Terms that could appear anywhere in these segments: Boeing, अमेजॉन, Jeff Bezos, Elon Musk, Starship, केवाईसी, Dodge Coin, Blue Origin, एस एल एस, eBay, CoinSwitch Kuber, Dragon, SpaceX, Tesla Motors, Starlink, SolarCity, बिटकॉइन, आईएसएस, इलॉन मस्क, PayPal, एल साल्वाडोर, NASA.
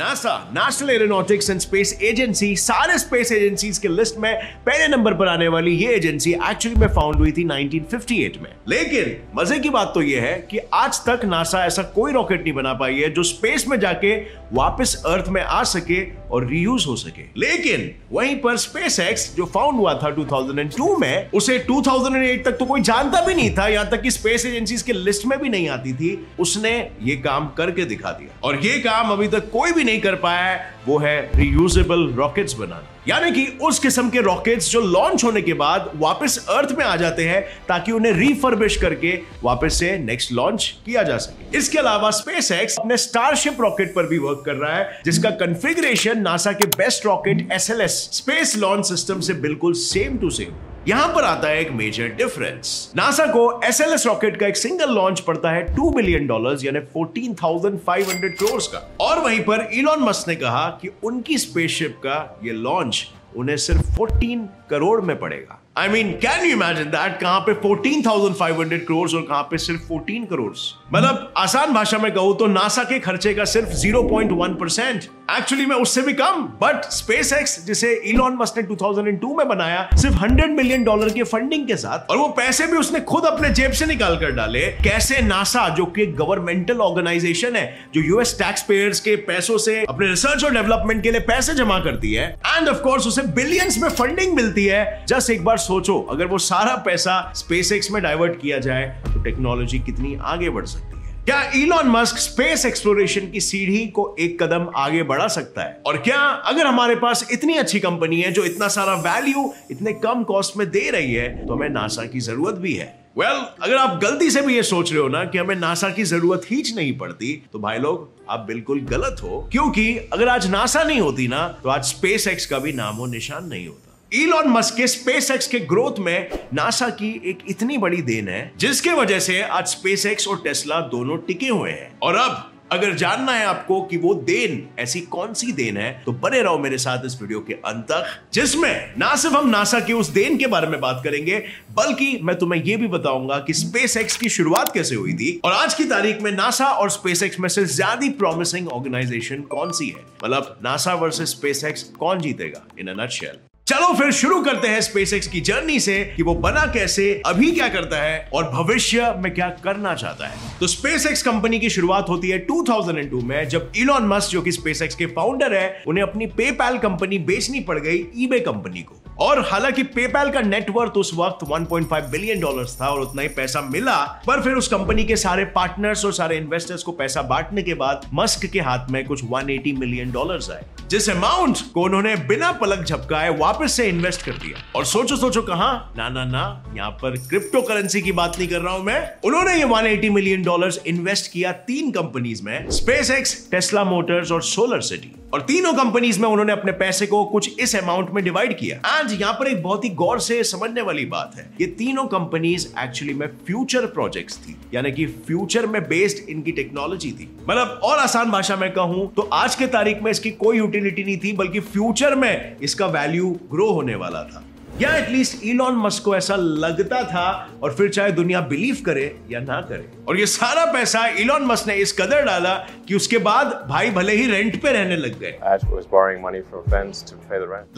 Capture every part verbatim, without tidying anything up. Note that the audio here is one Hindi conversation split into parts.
NASA, national aeronautics and space agency, सारे स्पेस एजेंसीज के लिस्ट में पहले नंबर पर आने वाली ये एजेंसी एक्चुअली में फाउंड हुई थी नाइनटीन फिफ्टी एट में। लेकिन मजे की बात तो ये है कि आज तक नासा ऐसा कोई रॉकेट नहीं बना पाई है जो स्पेस में जाके वापस अर्थ में आ सके और रीयूज हो सके। लेकिन वहीं पर स्पेसएक्स जो फाउंड हुआ था टू थाउजेंड टू में, उसे टू थाउजेंड एट तक तो कोई जानता भी नहीं था, यहाँ तक कि स्पेस एजेंसीज के लिस्ट में भी नहीं आती थी। उसने ये काम करके दिखा दिया और ये काम अभी तक कोई भी नहीं कर पाया है, वो है रियूजेबल रॉकेट्स बनाना, यानी कि उस किस्म के रॉकेट्स जो लॉन्च होने के बाद वापस अर्थ में आ जाते हैं ताकि उन्हें रिफर्बिश करके वापस से नेक्स्ट लॉन्च किया जा सके। इसके अलावा स्पेसएक्स अपने स्टारशिप रॉकेट पर भी वर्क कर रहा है, जिसका कॉन्फ़िगरेशन नासा के best rocket एस एल एस space launch system से बिल्कुल सेम टू सेम। यहां पर आता है एक मेजर डिफरेंस। नासा को एस एल एस रॉकेट का एक सिंगल लॉन्च पड़ता है टू बिलियन डॉलर्स, यानी चौदह हज़ार पाँच सौ करोड़ का, और वहीं पर इलॉन मस्क ने कहा कि उनकी स्पेसशिप का ये लॉन्च उन्हें सिर्फ चौदह करोड़ में पड़ेगा। I mean, can you imagine that? कहां पे चौदह हज़ार पाँच सौ करोड़ और कहां पे सिर्फ चौदह करोड़। मतलब आसान भाषा में कहूं तो नासा के खर्चे का सिर्फ zero point one percent, actually में उससे भी कम। बट स्पेसएक्स, जिसे इलॉन मस्क ने टू थाउजेंड टू में बनाया, सिर्फ हंड्रेड मिलियन डॉलर के फंडिंग के साथ, और वो पैसे भी उसने खुद अपने जेब से निकाल कर डाले। कैसे नासा, जो कि गवर्नमेंटल ऑर्गेनाइजेशन है, जो यूएस टैक्स पेयर्स के पैसों से अपने रिसर्च और डेवलपमेंट के लिए पैसे जमा करती है, एंड ऑफ कोर्स उसे बिलियंस में फंडिंग मिलती है, जस्ट एक बार सोचो अगर वो सारा पैसा स्पेसएक्स में डाइवर्ट किया जाए तो टेक्नोलॉजी कितनी आगे बढ़ सकती है। क्या इलॉन मस्क स्पेस एक्सप्लोरेशन की सीढ़ी को एक कदम आगे बढ़ा सकता है? और क्या अगर हमारे पास इतनी अच्छी कंपनी है जो इतना सारा वैल्यू इतने कम कॉस्ट में दे रही है, तो हमें नासा की जरूरत भी है? वेल well, अगर आप गलती से भी ये सोच रहे हो ना कि हमें नासा की जरूरत ही नहीं पड़ती, तो भाई लोग आप बिल्कुल गलत हो, क्योंकि अगर आज नासा नहीं होती ना, तो आज स्पेसएक्स का भी नामो निशान नहीं होता। इलॉन मस्क के स्पेसएक्स के ग्रोथ में नासा की एक इतनी बड़ी देन है, जिसके वजह से आज स्पेसएक्स और टेस्ला दोनों टिके हुए हैं। और अब अगर जानना है आपको कि वो देन ऐसी कौन सी देन है, तो बने रहो मेरे साथ इस वीडियो के अंत तक, जिसमें ना सिर्फ हम नासा की उस देन के बारे में बात करेंगे, बल्कि मैं तुम्हें यह भी बताऊंगा कि स्पेसएक्स की शुरुआत कैसे हुई थी और आज की तारीख में नासा और स्पेसएक्स में से ज्यादा प्रॉमिसिंग ऑर्गेनाइजेशन कौन सी है। मतलब नासा वर्सेस स्पेसएक्स, कौन जीतेगा इन अ नटशेल। चलो फिर शुरू करते हैं स्पेसएक्स की जर्नी से, कि वो बना कैसे, अभी क्या करता है और भविष्य में क्या करना चाहता है। तो स्पेसएक्स कंपनी की शुरुआत होती है टू थाउजेंड टू में, जब इलॉन मस्क, जो कि स्पेसएक्स के फाउंडर है, उन्हें अपनी पेपैल कंपनी बेचनी पड़ गई ईबे कंपनी को। और हालांकि पेपैल का नेटवर्थ उस वक्त one point five billion dollars था और उतना ही पैसा मिला, पर फिर उस कंपनी के सारे पार्टनर्स और सारे इन्वेस्टर्स को पैसा बांटने के बाद मस्क के हाथ में कुछ वन एटी मिलियन डॉलर्स आए, जिस अमाउंट को उन्होंने बिना पलक झपकाए वापस से इन्वेस्ट कर दिया। और सोचो सोचो कहां, ना ना ना, यहाँ पर क्रिप्टो करेंसी की बात नहीं कर रहा हूं मैं। उन्होंने ये one eighty million dollars invest किया तीन कंपनीज में, स्पेसएक्स, टेस्ला मोटर्स और सोलर सिटी, और तीनों कंपनीज में उन्होंने अपने पैसे को कुछ इस अमाउंट में डिवाइड किया। आज यहाँ पर एक बहुत ही गौर से समझने वाली बात है, ये तीनों कंपनीज एक्चुअली में फ्यूचर प्रोजेक्ट्स थी, यानी कि फ्यूचर में बेस्ड इनकी टेक्नोलॉजी थी। मतलब और आसान भाषा में कहूं तो आज के तारीख में इसकी कोई यूटिलिटी नहीं थी, बल्कि फ्यूचर में इसका वैल्यू ग्रो होने वाला था, या एटलीस्ट इलॉन मस्क को ऐसा लगता था, और फिर चाहे दुनिया बिलीव करे या ना करे। और ये सारा पैसा इलॉन मस्क ने इस कदर डाला कि उसके बाद भाई भले ही रेंट पे रहने लग गए,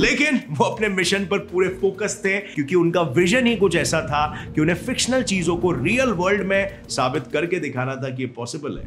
लेकिन वो अपने मिशन पर पूरे फोकस थे, क्योंकि उनका विजन ही कुछ ऐसा था कि उन्हें फिक्शनल चीजों को रियल वर्ल्ड में साबित करके दिखाना था कि ये पॉसिबल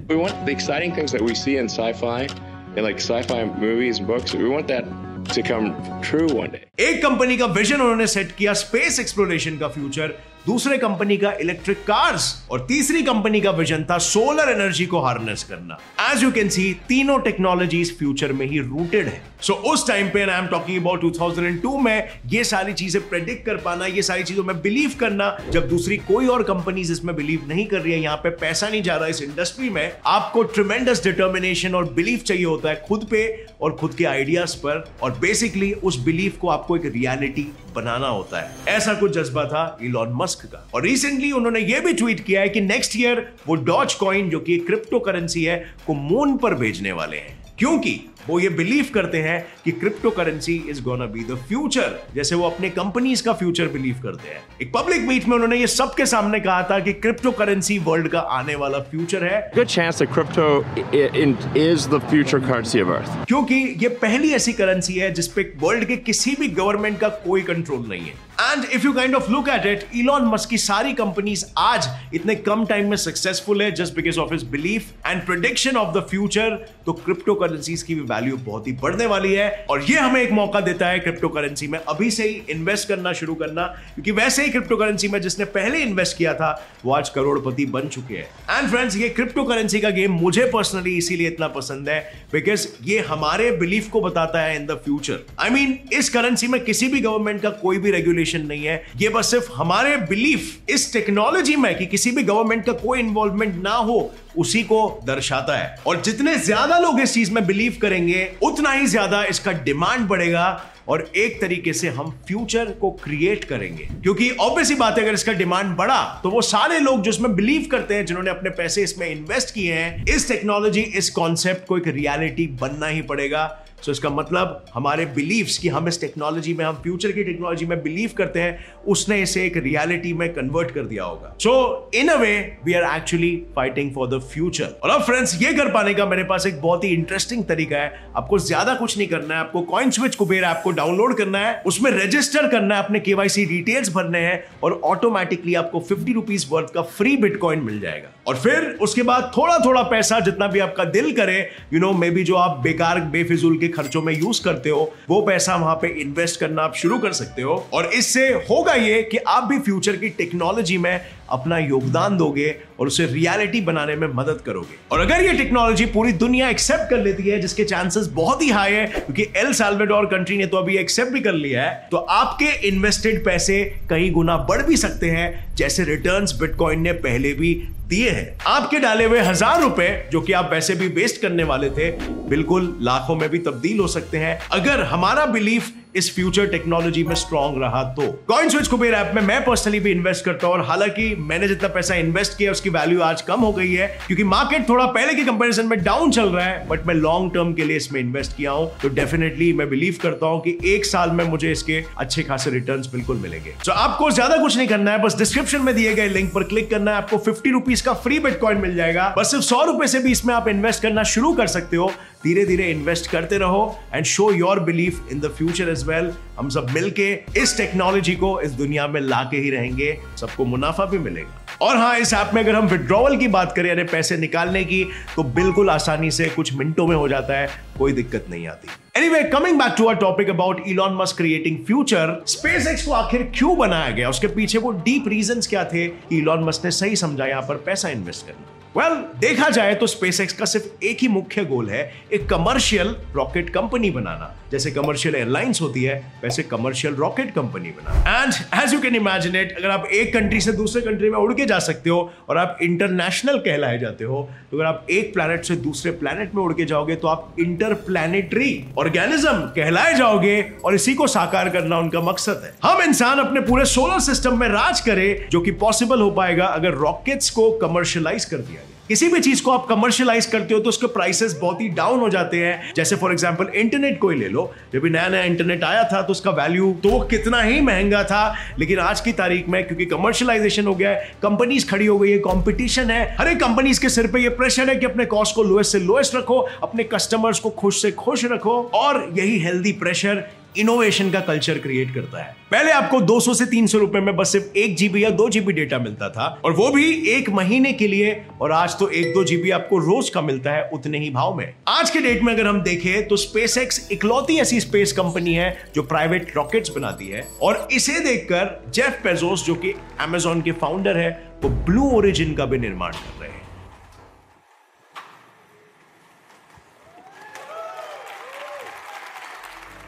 है। To come true one day. एक कंपनी का विजन उन्होंने सेट किया स्पेस एक्सप्लोरेशन का फ्यूचर, दूसरे कंपनी का इलेक्ट्रिक कार्स, और तीसरी कंपनी का विजन था सोलर एनर्जी को हार्नेस करना। As you can see, तीनों टेक्नोलॉजीज फ्यूचर में ही रूटेड है। So, उस टाइम पे, and I'm talking about two thousand two में, ये सारी चीजें प्रेडिक्ट कर पाना, ये सारी चीजों में बिलीव करना, जब दूसरी कोई और कंपनीज इसमें बिलीव नहीं कर रही है, यहाँ पे पैसा नहीं जा रहा इस इंडस्ट्री में, आपको ट्रिमेंडस डिटर्मिनेशन और बिलीव चाहिए होता है खुद पे और खुद के आइडियाज पर, और बेसिकली उस बिलीव को आपको एक रियलिटी बनाना होता है। ऐसा कुछ जज्बा था इलॉन मस्क का। और रिसेंटली उन्होंने ये भी ट्वीट किया है कि नेक्स्ट ईयर वो डॉज कॉइन, जो कि क्रिप्टो करेंसी है, को मून पर भेजने वाले हैं। क्योंकि वो ये बिलीव करते हैं कि cryptocurrency is gonna be the future, जैसे वो अपने कंपनीज का फ्यूचर बिलीव करते हैं। एक पब्लिक मीट में उन्होंने ये सबके सामने कहा था कि क्रिप्टो करेंसी वर्ल्ड का आने वाला फ्यूचर है। Good chance that crypto is the future currency of अर्थ, क्योंकि ये पहली ऐसी करेंसी है जिसपे वर्ल्ड के किसी भी गवर्नमेंट का कोई कंट्रोल नहीं है। And if you kind of look at it, इलॉन मस्क की सारी कंपनीज आज इतने कम टाइम में सक्सेसफुल है just because of his belief and prediction of the future. तो क्रिप्टो करेंसीज की भी वैल्यू बहुत ही बढ़ने वाली है और ये हमें एक मौका देता है क्रिप्टो करेंसी में अभी से ही इन्वेस्ट करना शुरू करना, क्योंकि वैसे ही क्रिप्टो करेंसी में जिसने पहले इन्वेस्ट किया था वो आज करोड़पति बन चुके हैं। एंड फ्रेंड्स, ये क्रिप्टो करेंसी का गेम मुझे पर्सनली इसीलिए इतना पसंद है बिकॉज ये हमारे बिलीफ को बताता है in the future. I mean, इस करेंसी में किसी भी गवर्नमेंट का कोई भी रेगुलेशन नहीं है, ये बस सिर्फ हमारे बिलीफ इस टेक्नोलॉजी में कि किसी भी गवर्नमेंट का कोई इन्वॉल्वमेंट ना हो उसी को दर्शाता है। और जितने ज्यादा लोग इस चीज में बिलीव करेंगे उतना ही ज्यादा इसका डिमांड बढ़ेगा और एक तरीके से हम फ्यूचर को क्रिएट करेंगे, क्योंकि ऑब्वियसली बात है अगर इसका डिमांड बढ़ा तो वो सारे लोग जो इसमें बिलीव करते हैं, जिन्होंने अपने पैसे इसमें इन्वेस्ट किए हैं, इस टेक्नोलॉजी इस कॉन्सेप्ट को एक रियलिटी बनना ही पड़ेगा। सो so, इसका मतलब हमारे बिलीव्स कि हम इस टेक्नोलॉजी में, हम फ्यूचर की टेक्नोलॉजी में बिलीव करते हैं, उसने इसे एक रियलिटी में कन्वर्ट कर दिया होगा। So in a way we are actually fighting for the future. और अब फ्रेंड्स, ये कर पाने का मेरे पास एक बहुत ही इंटरेस्टिंग तरीका है। आपको ज्यादा कुछ नहीं करना है, आपको CoinSwitch Kuber ऐप को डाउनलोड करना है, उसमें रजिस्टर करना है, अपने केवाईसी डिटेल्स भरने हैं और ऑटोमेटिकली आपको फिफ्टी रुपीज वर्थ का फ्री बिटकॉइन मिल जाएगा। और फिर उसके बाद थोड़ा थोड़ा पैसा जितना भी आपका दिल करे, यू नो मे बी जो आप बेकार बेफिजूल के खर्चों में यूज करते हो, वो पैसा वहां पे इन्वेस्ट करना आप शुरू कर सकते हो। और इससे होगा ये कि आप भी फ्यूचर की टेक्नोलॉजी में अपना योगदान दोगे और उसे रियलिटी बनाने में मदद करोगे। और अगर ये टेक्नोलॉजी पूरी दुनिया एक्सेप्ट कर लेती है, जिसके चांसेस बहुत ही हाई है क्योंकि एल साल्वाडोर कंट्री ने तो अभी एक्सेप्ट भी कर लिया है, तो आपके इन्वेस्टेड पैसे कई गुना बढ़ भी सकते हैं, जैसे रिटर्न्स बिटकॉइन ने पहले भी दिए हैं। आपके डाले हुए हजार रुपए जो कि आप वैसे भी वेस्ट करने वाले थे, बिल्कुल लाखों में भी तब्दील हो सकते हैं अगर हमारा बिलीफ इस फ्यूचर टेक्नोलॉजी में स्ट्रॉन्ग रहा तो। CoinSwitch Kuber ऐप में मैं पर्सनली भी इन्वेस्ट करता हूं और हालांकि मैंने जितना पैसा इन्वेस्ट किया उसकी वैल्यू आज कम हो गई है क्योंकि मार्केट थोड़ा पहले के कंपैरिजन में डाउन चल रहा है, बट मैं लॉन्ग टर्म के लिए इसमें इन्वेस्ट किया हूं तो डेफिनेटली मैं बिलीव करता हूं कि एक साल में मुझे इसके अच्छे खासे रिटर्न्स बिल्कुल मिलेंगे। तो आपको ज्यादा कुछ नहीं करना है, बस डिस्क्रिप्शन में दिए गए लिंक पर क्लिक करना है, आपको फिफ्टी रुपीज का फ्री बिटकॉइन मिल जाएगा। बस सिर्फ सौ रुपए से भी इसमें आप इन्वेस्ट करना शुरू कर सकते हो। धीरे धीरे इन्वेस्ट करते रहो and show your belief in the future as well. हम सब मिलके इस टेक्नोलॉजी को इस दुनिया में लाके ही रहेंगे, सबको मुनाफा भी मिलेगा। और हाँ, इस ऐप में अगर हम विड्रॉवल की बात करें, यानी पैसे निकालने की, तो बिल्कुल आसानी से कुछ मिनटों में हो जाता है, कोई दिक्कत नहीं आती। Anyway, coming back to our topic about Elon Musk creating future, SpaceX को आखिर क्यों बनाया गया, उसके पीछे वो डीप रीजंस क्या थे, Elon Musk ने सही समझा यहाँ पर पैसा इन्वेस्ट करना। वेल, well, देखा जाए तो SpaceX का सिर्फ एक ही मुख्य गोल है, एक कमर्शियल रॉकेट कंपनी बनाना। जैसे कमर्शियल एयरलाइंस होती है, वैसे कमर्शियल रॉकेट कंपनी बनाना। And as you can imagine it, अगर आप एक कंट्री से दूसरे कंट्री में उड़ के जा सकते हो और आप इंटरनेशनल कहलाए जाते हो, तो अगर आप एक प्लैनेट से दूसरे प्लैनेट में उड़ के जाओगे तो आप इंटरप्लैनेटरी ऑर्गेनिज्म कहलाए जाओगे और इसी को साकार करना उनका मकसद है। हम इंसान अपने पूरे सोलर सिस्टम में राज करें, जो कि पॉसिबल हो पाएगा अगर रॉकेट्स को कमर्शियलाइज कर दिया गया। किसी भी चीज को आप कमर्शियलाइज करते हो तो उसके प्राइसेस बहुत ही डाउन हो जाते हैं। जैसे फॉर एग्जांपल इंटरनेट को ही ले लो, जब भी नया नया इंटरनेट आया था तो उसका वैल्यू तो कितना ही महंगा था, लेकिन आज की तारीख में क्योंकि कमर्शियलाइजेशन हो गया है, कंपनीज खड़ी हो गई है, कंपटीशन है, हर एक कंपनीज के सिर पे ये प्रेशर है कि अपने कॉस्ट को लोएस्ट से लोएस्ट रखो, अपने कस्टमर्स को खुश से खुश रखो, और यही हेल्दी प्रेशर इनोवेशन का कल्चर क्रिएट करता है। पहले आपको दो सौ से तीन सौ रुपए में बस सिर्फ एक जीबी या दो जीबी डेटा मिलता था, और वो भी एक महीने के लिए, और आज तो एक दो जीबी आपको रोज का मिलता है उतने ही भाव में। आज के डेट में अगर हम देखें तो स्पेसएक्स इकलौती ऐसी स्पेस कंपनी है जो प्राइवेट रॉकेट्स बनाती है, और इसे देखकर जेफ बेजोस जो कि अमेजॉन के फाउंडर है, वो ब्लू ओरिजिन का भी निर्माण कर रहे हैं।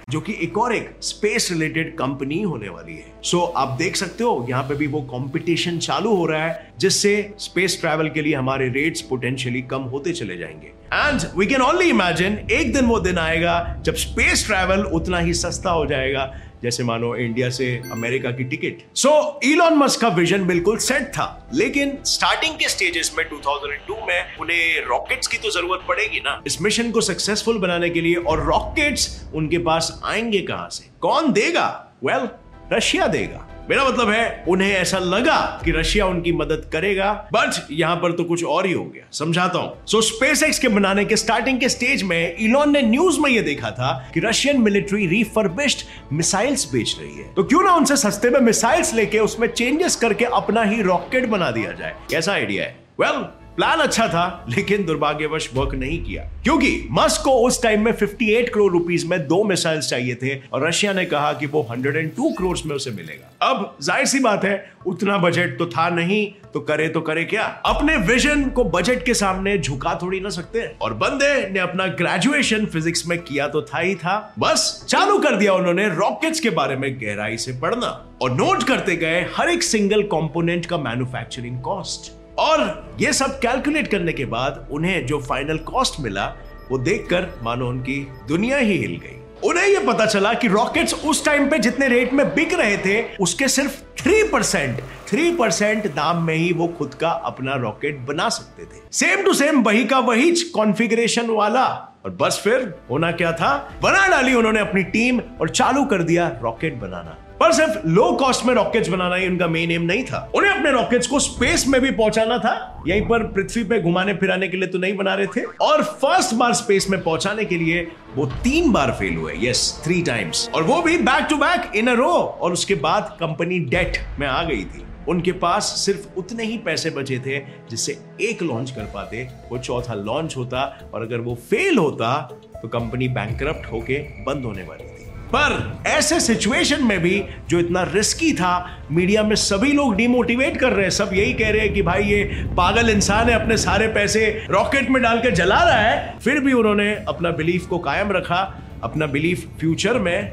जो कि एक और एक स्पेस रिलेटेड कंपनी होने वाली है। सो so, आप देख सकते हो यहाँ पे भी वो कंपटीशन चालू हो रहा है, जिससे स्पेस ट्रैवल के लिए हमारे रेट्स पोटेंशियली कम होते चले जाएंगे। And we can only imagine एक दिन वो दिन आएगा जब स्पेस ट्रैवल उतना ही सस्ता हो जाएगा जैसे मानो इंडिया से अमेरिका की टिकट। सो इलॉन मस्क का विजन बिल्कुल सेट था, लेकिन स्टार्टिंग के स्टेजेस में दो हज़ार दो में उन्हें रॉकेट्स की तो जरूरत पड़ेगी ना इस मिशन को सक्सेसफुल बनाने के लिए, और रॉकेट्स उनके पास आएंगे कहां से, कौन देगा? वेल, रशिया देगा। मेरा मतलब है उन्हें ऐसा लगा कि रशिया उनकी मदद करेगा, बट यहाँ पर तो कुछ और ही हो गया। समझाता हूँ। सो स्पेसएक्स के बनाने के स्टार्टिंग के स्टेज में इलॉन ने न्यूज में ये देखा था कि रशियन मिलिट्री रिफर्बिश्ड मिसाइल्स बेच रही है, तो क्यों ना उनसे सस्ते में मिसाइल्स लेके उसमें चेंजेस करके अपना ही रॉकेट बना दिया जाए। कैसा आइडिया है? वेल well, प्लान अच्छा था, लेकिन दुर्भाग्यवश वर्क नहीं किया, क्योंकि मस्क को उस टाइम में अट्ठावन करोड़ रुपीस में दो मिसाइल्स चाहिए थे और रशिया ने कहा कि वो एक सौ दो करोड़ में उसे मिलेगा। अब जाहिर सी बात है उतना बजट तो था नहीं, तो करे तो करे क्या? अपने विजन को बजट के सामने झुका थोड़ी ना सकते। और बंदे ने अपना ग्रेजुएशन फिजिक्स में किया तो था ही था, बस चालू कर दिया उन्होंने रॉकेट्स के बारे में गहराई से पढ़ना और नोट करते गए हर एक सिंगल कॉम्पोनेंट का मैन्युफैक्चरिंग कॉस्ट। और ये सब कैलकुलेट करने के बाद उन्हें जो फाइनल कॉस्ट मिला वो देखकर मानो उनकी दुनिया ही हिल गई। उन्हें ये पता चला कि रॉकेट्स उस टाइम पे जितने रेट में बिक रहे थे उसके सिर्फ तीन परसेंट तीन परसेंट दाम में ही वो खुद का अपना रॉकेट बना सकते थे, सेम टू सेम वही का वही कॉन्फ़िगरेशन वाला। और बस फिर होना क्या था, बना डाली उन्होंने अपनी टीम और चालू कर दिया रॉकेट बनाना। पर सिर्फ लो कॉस्ट में रॉकेट्स बनाना ही उनका मेन एम नहीं था, उन्हें अपने रॉकेट्स को स्पेस में भी पहुंचाना था। यहीं पर पृथ्वी पे घुमाने फिराने के लिए तो नहीं बना रहे थे, और फर्स्ट बार स्पेस में पहुंचाने के लिए वो तीन बार फेल हुए। यस, थ्री टाइम्स, और वो भी back to back in a row. और उसके बाद कंपनी डेट में आ गई थी, उनके पास सिर्फ उतने ही पैसे बचे थे जिससे एक लॉन्च कर पाते, वो चौथा लॉन्च होता, और अगर वो फेल होता तो कंपनी बैंकरप्ट होके बंद होने वाली थी। पर ऐसे सिचुएशन में भी जो इतना रिस्की था, मीडिया में सभी लोग डिमोटिवेट कर रहे हैं, सब यही कह रहे हैं कि भाई ये पागल इंसान है, अपने सारे पैसे रॉकेट में डालकर जला रहा है। फिर भी उन्होंने अपना बिलीफ को कायम रखा, अपना बिलीफ फ्यूचर में।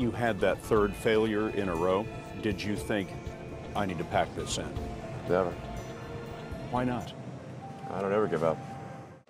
You had that third failure in a row. Did you think I need to pack this in? Never. Why not? I don't ever give up.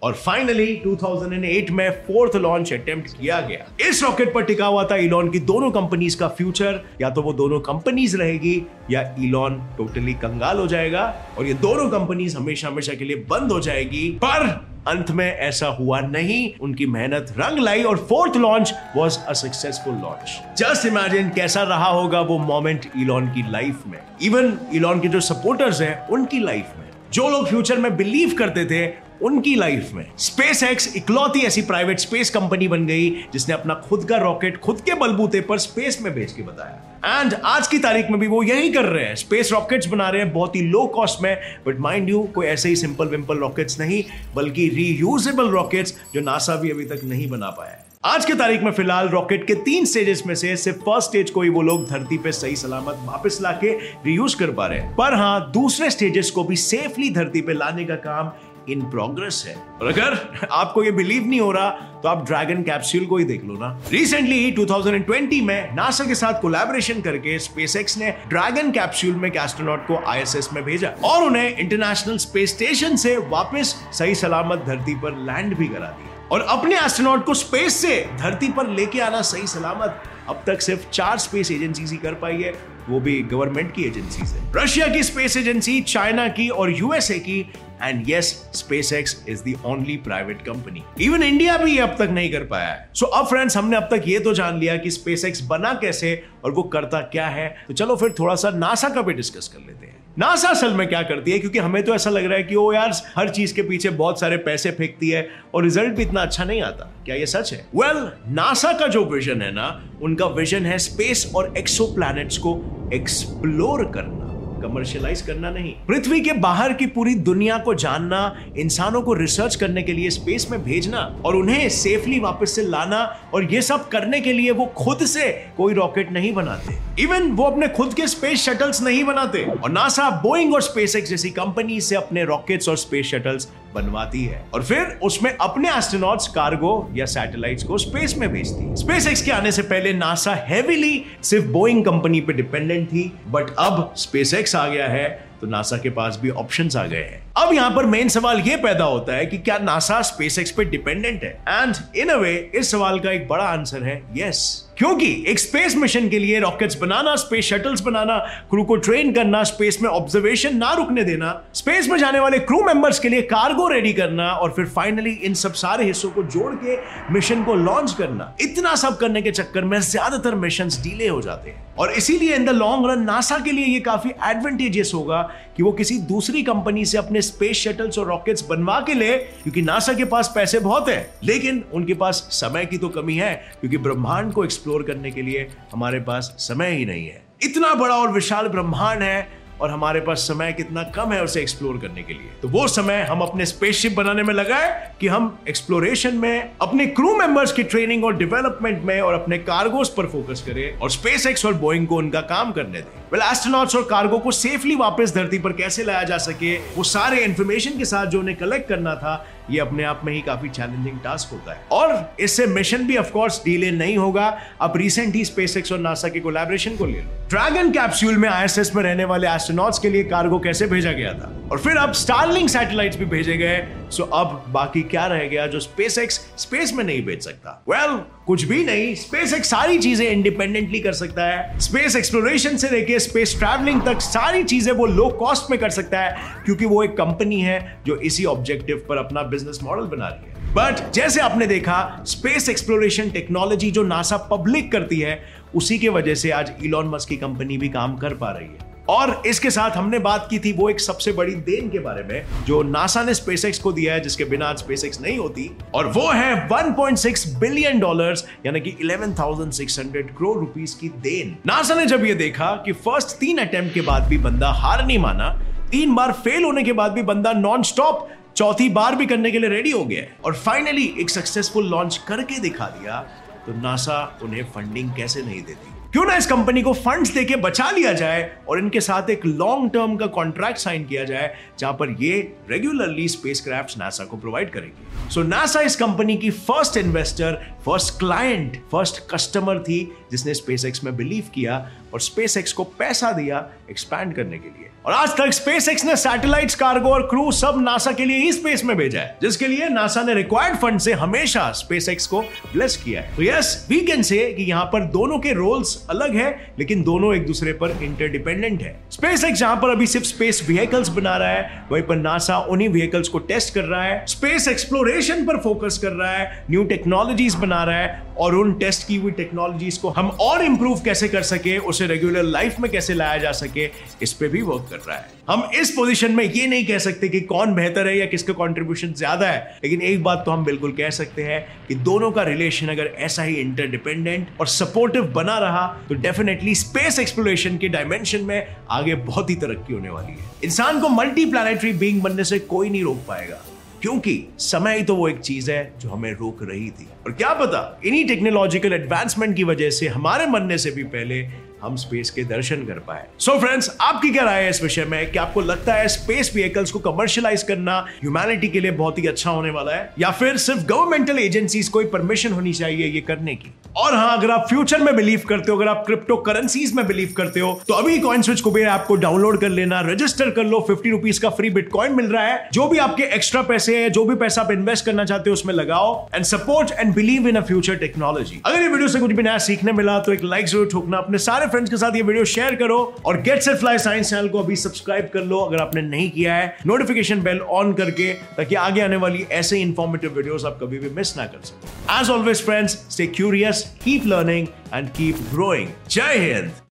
और फाइनली दो हज़ार आठ में फोर्थ लॉन्च अटेम्प्ट किया गया। इस रॉकेट पर टिका हुआ था इलॉन की दोनों कंपनीज का फ्यूचर, या तो वो दोनों कंपनीज रहेगी या इलॉन टोटली कंगाल हो जाएगा और ये दोनों कंपनीज हमेशा हमेशा के लिए बंद हो जाएगी। पर अंत में ऐसा हुआ नहीं, उनकी मेहनत रंग लाई और fourth launch was a successful launch. Just imagine कैसा रहा होगा वो मोमेंट इलॉन की लाइफ में, इवन इलॉन के जो सपोर्टर्स हैं उनकी लाइफ में, जो लोग फ्यूचर में बिलीव करते थे उनकी लाइफ में। स्पेसएक्स इकलौती ऐसी प्राइवेट स्पेस कंपनी बन गई जिसने अपना खुद का रॉकेट खुद के बलबूते पर स्पेस में भेज के बताया, एंड आज की तारीख में भी वो यही कर रहे हैं। स्पेस रॉकेट्स बना रहे हैं बहुत ही लो कॉस्ट में, बट माइंड यू कोई ऐसे ही सिंपल विम्पल रॉकेट्स नहीं, बल्कि रीयूजेबल रॉकेट्स जो नासा भी अभी तक नहीं बना पाया है। आज की तारीख में फिलहाल रॉकेट के तीन स्टेजेस में से सिर्फ फर्स्ट स्टेज को ही वो लोग धरती पे सही सलामत वापस लाके रीयूज कर पा रहे हैं, पर हां दूसरे स्टेजेस को भी सेफली धरती पे लाने का काम इन प्रोग्रेस है। और अगर आपको ये बिलीव नहीं हो रहा तो आप ड्रैगन कैप्सूल को ही देख लो ना। रिसेंटली दो हज़ार बीस में नासा के साथ कोलैबोरेशन करके स्पेसएक्स ने ड्रैगन कैप्सूल में एस्ट्रोनॉट को आईएसएस में भेजा और उन्हें इंटरनेशनल स्पेस स्टेशन से वापस सही सलामत धरती पर लैंड भी करा दिया। और अपने एस्ट्रोनॉट को स्पेस से धरती पर लेके आना सही सलामत अब तक सिर्फ चार स्पेस एजेंसीज ही कर पाई है, वो भी गवर्नमेंट की एजेंसीज है, रशिया की स्पेस एजेंसी, चाइना की और यूएसए की। And yes, SpaceX is the only private company, even India भी अब तक नहीं कर पाया है। सो अब फ्रेंड्स, हमने अब तक ये तो जान लिया कि स्पेसएक्स बना कैसे और वो करता क्या है, तो चलो फिर थोड़ा सा नासा का भी डिस्कस कर लेते हैं। नासा असल में क्या करती है, क्योंकि हमें तो ऐसा लग रहा है कि ओ यार हर चीज के पीछे बहुत सारे पैसे फेंकती है और रिजल्ट भी इतना अच्छा नहीं आता, क्या ये सच है? वेल well, नासा का जो विजन है ना, उनका विजन है स्पेस और एक्सोप्लैनेट्स को एक्सप्लोर करना, कमर्शियलाइज करना नहीं। पृथ्वी के बाहर की पूरी दुनिया को जानना, इंसानों को रिसर्च करने के लिए स्पेस में भेजना और उन्हें सेफली वापस से लाना, और ये सब करने के लिए वो खुद से कोई रॉकेट नहीं बनाते, इवन वो अपने खुद के स्पेस शटल्स नहीं बनाते। और नासा बोइंग और स्पेसएक्स जैसी कंपनी से अपने रॉकेट्स और स्पेस शटल्स बनवाती है और फिर उसमें अपने एस्ट्रोनॉट्स, कार्गो या सैटेलाइट्स को स्पेस में भेजती है। स्पेसएक्स के आने से पहले नासा हेवीली सिर्फ बोइंग कंपनी पे डिपेंडेंट थी, बट अब स्पेसएक्स आ गया है तो नासा के पास भी ऑप्शंस आ गए हैं। अब यहाँ पर मेन सवाल ये पैदा होता है कि क्या नासा स्पेसएक्स पे डिपेंडेंट है? एंड इन अ वे इस सवाल का एक बड़ा आंसर है यस, क्योंकि एक स्पेस मिशन के लिए रॉकेट्स बनाना, स्पेस शटल्स बनाना, क्रू को ट्रेन करना, स्पेस में ऑब्जर्वेशन ना रुकने देना, स्पेस में जाने वाले क्रू मेंबर्स के लिए कार्गो रेडी करना और फिर फाइनली इन सब सारे हिस्सों को जोड़ के मिशन को लॉन्च करना, इतना सब करने के चक्कर में ज्यादातर मिशंस डिले हो जाते हैं। और इसीलिए in the long run NASA के लिए ये काफी एडवांटेजेस होगा कि वो किसी दूसरी कंपनी से अपने स्पेस शटल्स और रॉकेट्स बनवा के ले, क्योंकि नासा के पास पैसे बहुत है लेकिन उनके पास समय की तो कमी है, क्योंकि ब्रह्मांड को एक्सप्लोर करने के लिए हमारे पास समय ही नहीं है। इतना बड़ा और विशाल ब्रह्मांड है और हमारे पास समय कितना कम है उसे एक्सप्लोर करने के लिए, तो वो समय हम अपने स्पेसशिप बनाने में लगाए कि हम एक्सप्लोरेशन में, अपने क्रू मेंबर्स की ट्रेनिंग और डेवलपमेंट में और अपने कार्गोस पर फोकस करें और स्पेसएक्स और बोइंग को उनका काम करने दें। वेल, एस्ट्रोनॉट्स और कार्गो को सेफली वापस धरती पर कैसे लाया जा सके, वो सारे इंफॉर्मेशन के साथ जो उन्हें कलेक्ट करना था, ये अपने आप में ही काफी चैलेंजिंग टास्क होता है और इससे मिशन भी ऑफ कोर्स डिले नहीं होगा। अब रिसेंट ही स्पेसएक्स और नासा के कोलैबोरेशन को ले लो। ड्रैगन कैप्सूल में आईएसएस में रहने वाले एस्ट्रोनॉट्स के लिए कार्गो कैसे भेजा गया था और फिर अब स्टारलिंक सैटेलाइट्स भी भेजे गए, सो अब बाकी क्या रह गया जो स्पेसएक्स स्पेस में नहीं भेज सकता? वेल, कुछ भी नहीं। स्पेसएक्स सारी चीजें इंडिपेंडेंटली कर सकता है। स्पेस एक्सप्लोरेशन से लेके स्पेस ट्रैवलिंग तक सारी चीजें वो लो कॉस्ट में कर सकता है, क्योंकि वो एक कंपनी है जो इसी ऑब्जेक्टिव पर अपना बिजनेस मॉडल बना रही है। बट जैसे आपने देखा, स्पेस एक्सप्लोरेशन टेक्नोलॉजी जो नासा पब्लिक करती है, उसी के वजह से आज इलॉन मस्क की कंपनी भी काम कर पा रही है। और इसके साथ हमने बात की थी वो एक सबसे बड़ी देन के बारे में जो नासा ने स्पेसएक्स को दिया है, जिसके बिना आज स्पेसएक्स नहीं होती, और वो है one point six billion dollars, यानी कि ग्यारह हज़ार छह सौ करोड़ रुपीस की देन। नासा ने जब ये देखा कि फर्स्ट तीन अटेम्प्ट के बाद भी बंदा हार नहीं माना, तीन बार फेल होने के बाद भी बंदा नॉन स्टॉप चौथी बार भी करने के लिए रेडी हो गया और फाइनली एक सक्सेसफुल लॉन्च करके दिखा दिया, तो नासा उन्हें फंडिंग कैसे नहीं देती? क्यों ना इस कंपनी को फंड्स देके बचा लिया जाए और इनके साथ एक लॉन्ग टर्म का कॉन्ट्रैक्ट साइन किया जाए जहां पर ये रेगुलरली स्पेसक्राफ्ट्स नासा को प्रोवाइड करेगी। सो नासा इस कंपनी की first investor, first client, first customer थी जिसने स्पेसएक्स में बिलीव किया और स्पेसएक्स को पैसा दिया एक्सपैंड करने के लिए। और आज तक स्पेसएक्स ने सैटेलाइट्स, कार्गो और क्रू सब नासा के लिए ही स्पेस में भेजा है, जिसके लिए नासा ने रिक्वायर्ड फंड से हमेशा स्पेसएक्स को ब्लेस किया है। तो यस, वी कैन से कि यहाँ पर दोनों के रोल्स अलग है लेकिन दोनों एक दूसरे पर इंटरडिपेंडेंट है। स्पेसएक्स जहां पर अभी सिर्फ स्पेस व्हीकल्स बना रहा है, वहीं पर नासा उन्हीं व्हीकल्स को टेस्ट कर रहा है, स्पेस एक्सप्लोरेशन पर फोकस कर रहा है, न्यू टेक्नोलॉजीज बना रहा है और उन टेस्ट की हुई टेक्नोलॉजीज को हम और इंप्रूव कैसे कर सके, उसे रेगुलर लाइफ में कैसे लाया जा सके, इस पे भी वर्क कर रहा है। हम इस पोजीशन में ये नहीं कह सकते कि कौन बेहतर है या किसका कंट्रीब्यूशन ज्यादा है, लेकिन एक बात तो हम बिल्कुल कह सकते हैं कि दोनों का रिलेशन अगर ऐसा ही इंटरडिपेंडेंट और सपोर्टिव बना रहा तो डेफिनेटली स्पेस एक्सप्लोरेशन के डायमेंशन में आगे बहुत ही तरक्की होने वाली है। इंसान को मल्टी प्लैनेटरी बीइंग बनने से कोई नहीं रोक पाएगा, क्योंकि समय ही तो वो एक चीज है जो हमें रोक रही थी। और क्या पता इन्हीं टेक्नोलॉजिकल एडवांसमेंट की वजह से हमारे बनने से भी पहले हम स्पेस के दर्शन कर पाए। सो फ्रेंड्स, आपकी क्या राय है इस विषय में? क्या आपको लगता है स्पेस व्हीकल्स को कमर्शियलाइज करना ह्यूमैनिटी के लिए बहुत ही अच्छा होने वाला है, या फिर सिर्फ गवर्नमेंटल एजेंसीज को ही परमिशन होनी चाहिए ये करने की? और हाँ, अगर आप फ्यूचर में बिलीव करते हो, अगर आप क्रिप्टो करेंसीज में बिलीव करते हो, तो अभी कॉइनस्विच कुबेर ऐप को डाउनलोड कर लेना, रजिस्टर कर लो, फिफ्टी रुपीज का फ्री बिटकॉइन मिल रहा है। जो भी आपके एक्स्ट्रा पैसे है, जो भी पैसा आप इन्वेस्ट करना चाहते हो उसमें लगाओ and support and believe in a future technology. अगर ये वीडियो से कुछ भी नया सीखने मिला तो एक लाइक जरूर ठोकना, अपने सारे फ्रेंड्स के साथ ये वीडियो शेयर करो और get set fly science channel को अभी सब्सक्राइब कर लो अगर आपने नहीं किया है, नोटिफिकेशन बेल ऑन करके, ताकि आगे आने वाली ऐसे इंफॉर्मेटिव वीडियोस आप कभी भी मिस ना कर सको। As always friends, stay curious, keep learning and keep growing. जय हिंद।